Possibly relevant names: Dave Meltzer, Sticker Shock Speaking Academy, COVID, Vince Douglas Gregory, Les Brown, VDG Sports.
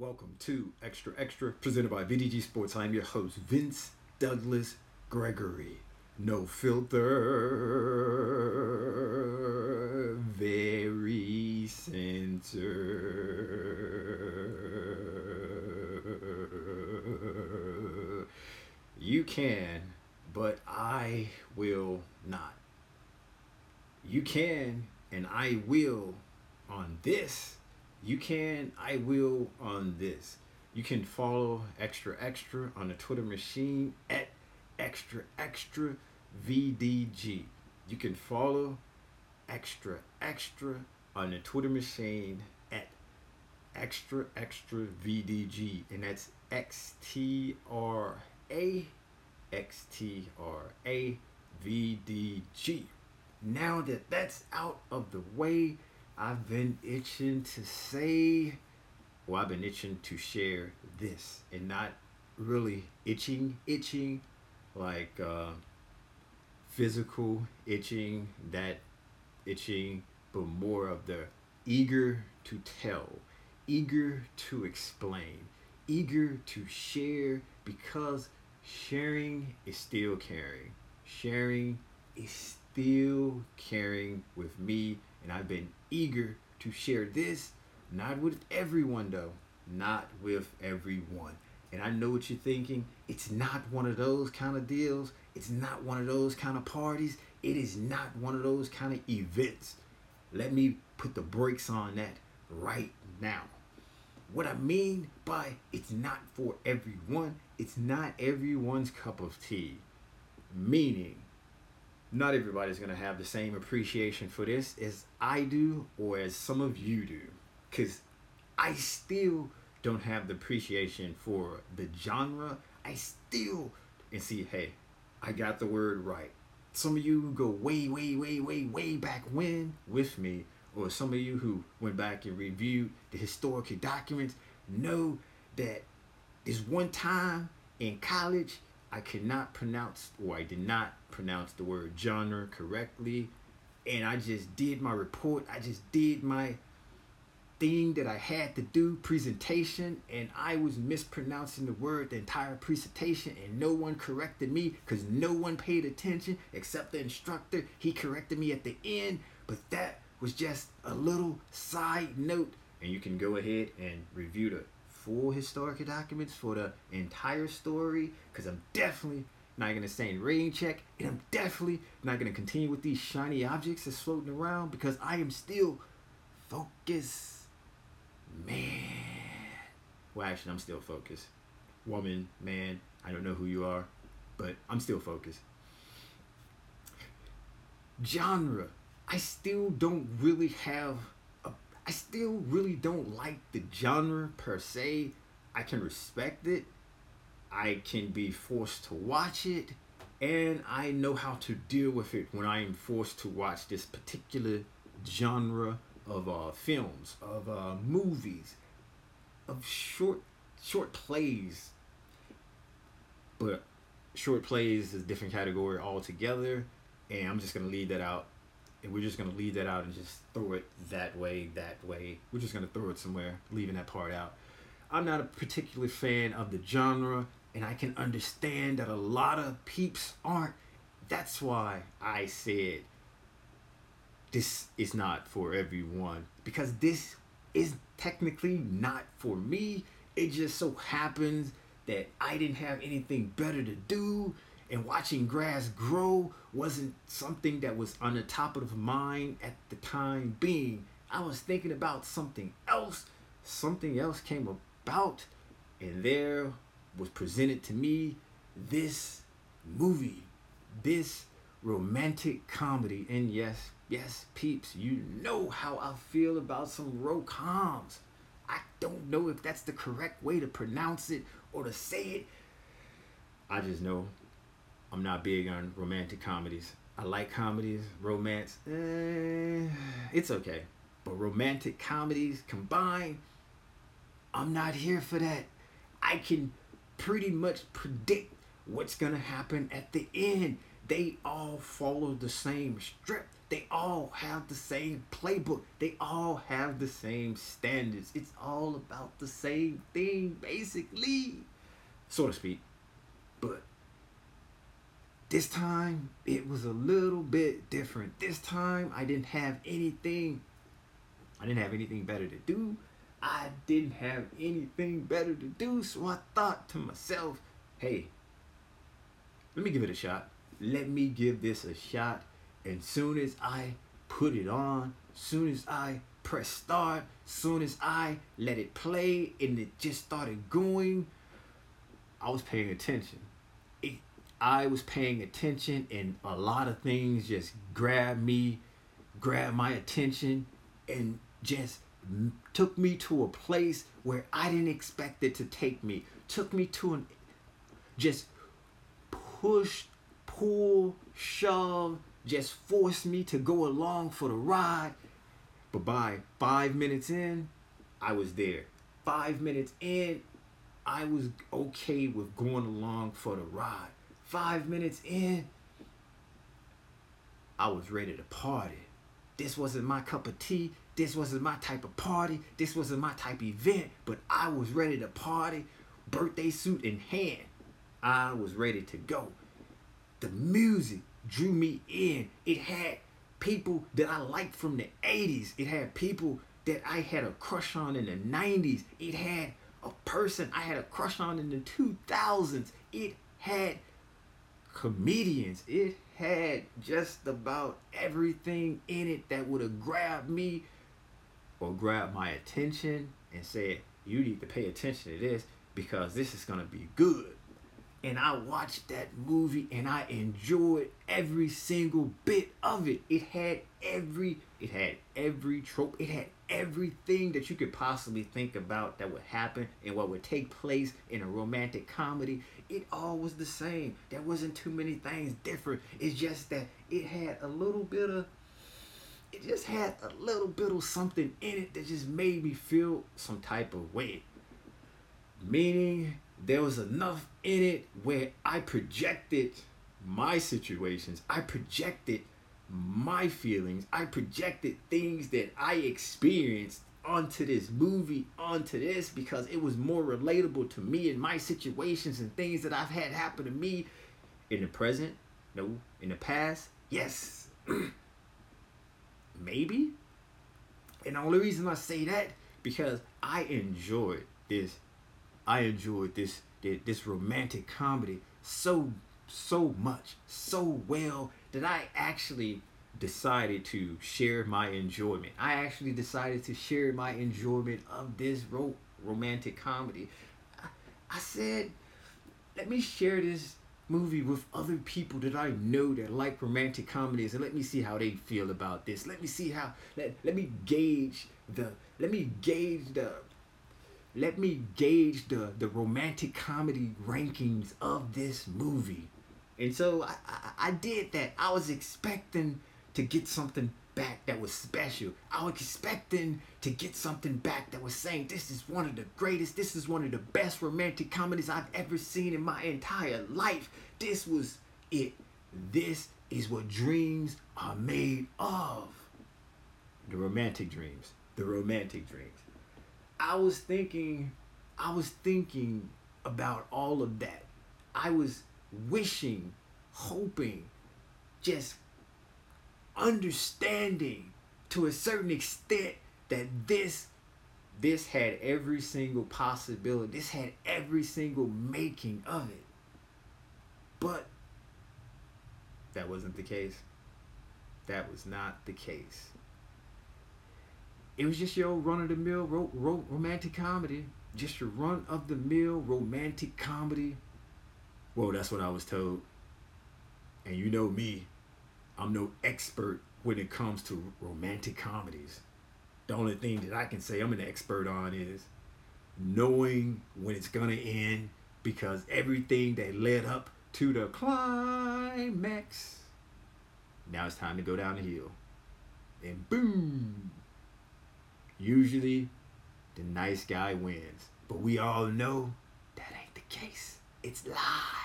Welcome to Extra Extra, presented by VDG Sports. I'm your host, Vince Douglas Gregory. No filter, very center. You can, but I will not. You can, and I will on this. You can, I will on this. You can follow Extra Extra on the Twitter machine at Extra Extra VDG. You can follow Extra Extra on the Twitter machine at Extra Extra VDG. And that's XTRA VDG. Now that that's out of the way, I've been itching to say, well, I've been itching to share this, and not really itching, like physical itching, that itching, but more of the eager to tell, eager to explain, eager to share, because sharing is still caring. Sharing is still caring with me. And I've been eager to share this, not with everyone though, not with everyone. And I know what you're thinking, it's not one of those kind of deals, it's not one of those kind of parties, it is not one of those kind of events. Let me put the brakes on that right now. What I mean by it's not for everyone, it's not everyone's cup of tea, meaning not everybody's going to have the same appreciation for this as I do or as some of you do, because I still don't have the appreciation for the genre. I got the word right. Some of you who go way back when with me, or some of you who went back and reviewed the historical documents, know that there's one time in college I did not pronounce the word genre correctly. And I just did my report. I just did my thing that I had to do, presentation. And I was mispronouncing the word the entire presentation. And no one corrected me because no one paid attention except the instructor. He corrected me at the end. But that was just a little side note. And you can go ahead and review the full historical documents for the entire story, because I'm definitely not going to say rain check, and I'm definitely not going to continue with these shiny objects that's floating around, because I am still focused, man. Well, actually, I'm still focused. Woman, man, I don't know who you are, but I'm still focused. Genre, I still really don't like the genre per se. I can respect it. I can be forced to watch it. And I know how to deal with it when I am forced to watch this particular genre of films, of movies, of short plays. But short plays is a different category altogether. And I'm just going to leave that out. And we're just going to leave that out and just throw it that way. We're just going to throw it somewhere, leaving that part out. I'm not a particular fan of the genre, and I can understand that a lot of peeps aren't. That's why I said this is not for everyone, because this is technically not for me. It just so happens that I didn't have anything better to do, and watching grass grow wasn't something that was on the top of mind at the time being. I was thinking about something else. Something else came about, and there was presented to me this movie, this romantic comedy. And yes, peeps, you know how I feel about some rom-coms. I don't know if that's the correct way to pronounce it or to say it. I just know I'm not big on romantic comedies. I like comedies, romance, it's okay. But romantic comedies combined, I'm not here for that. I can pretty much predict what's gonna happen at the end they all follow the same script. They all have the same playbook. They all have the same standards. It's all about the same thing, basically, so to speak. But this time, it was a little bit different. This time, I didn't have anything better to do. So I thought to myself, hey, let me give it a shot. Let me give this a shot. And soon as I put it on, soon as I press start, soon as I let it play and it just started going, I was paying attention. And a lot of things just grabbed my attention, and just took me to a place where I didn't expect it to take me. Took me to an just push, pull, shove, just forced me to go along for the ride. But by 5 minutes in, I was there. 5 minutes in, I was okay with going along for the ride. 5 minutes in, I was ready to party. This wasn't my cup of tea. This wasn't my type of party. This wasn't my type of event, but I was ready to party. Birthday suit in hand, I was ready to go. The music drew me in. It had people that I liked from the 80s. It had people that I had a crush on in the 90s. It had a person I had a crush on in the 2000s. It had comedians. It had just about everything in it that would have grabbed me or grabbed my attention and said, you need to pay attention to this because this is going to be good. And I watched that movie and I enjoyed every single bit of it. It had every trope. It had everything that you could possibly think about that would happen and what would take place in a romantic comedy. It all was the same. There wasn't too many things different. It's just that it just had a little bit of something in it that just made me feel some type of way. Meaning, there was enough in it where I projected my situations. I projected my feelings. I projected things that I experienced onto this movie, onto this, because it was more relatable to me and my situations and things that I've had happen to me in the present. No, in the past. Yes. Maybe. And the only reason I say that because I enjoyed this romantic comedy so much, so well, that I actually decided to share my enjoyment. I actually decided to share my enjoyment of this romantic comedy. I said, let me share this movie with other people that I know that like romantic comedies, and let me see how they feel about this. Let me gauge the romantic comedy rankings of this movie. And so I did that. I was expecting to get something back that was special. I was expecting to get something back that was saying, this is one of the greatest, this is one of the best romantic comedies I've ever seen in my entire life. This was it. This is what dreams are made of. The romantic dreams. I was thinking about all of that. I was wishing, hoping, just understanding to a certain extent that this had every single possibility. This had every single making of it. But that wasn't the case. That was not the case. It was just your run-of-the-mill romantic comedy. Just your run-of-the-mill romantic comedy. Well, that's what I was told. And you know me. I'm no expert when it comes to romantic comedies. The only thing that I can say I'm an expert on is knowing when it's going to end, because everything that led up to the climax, now it's time to go down the hill. And boom! Usually, the nice guy wins. But we all know that ain't the case. It's lies.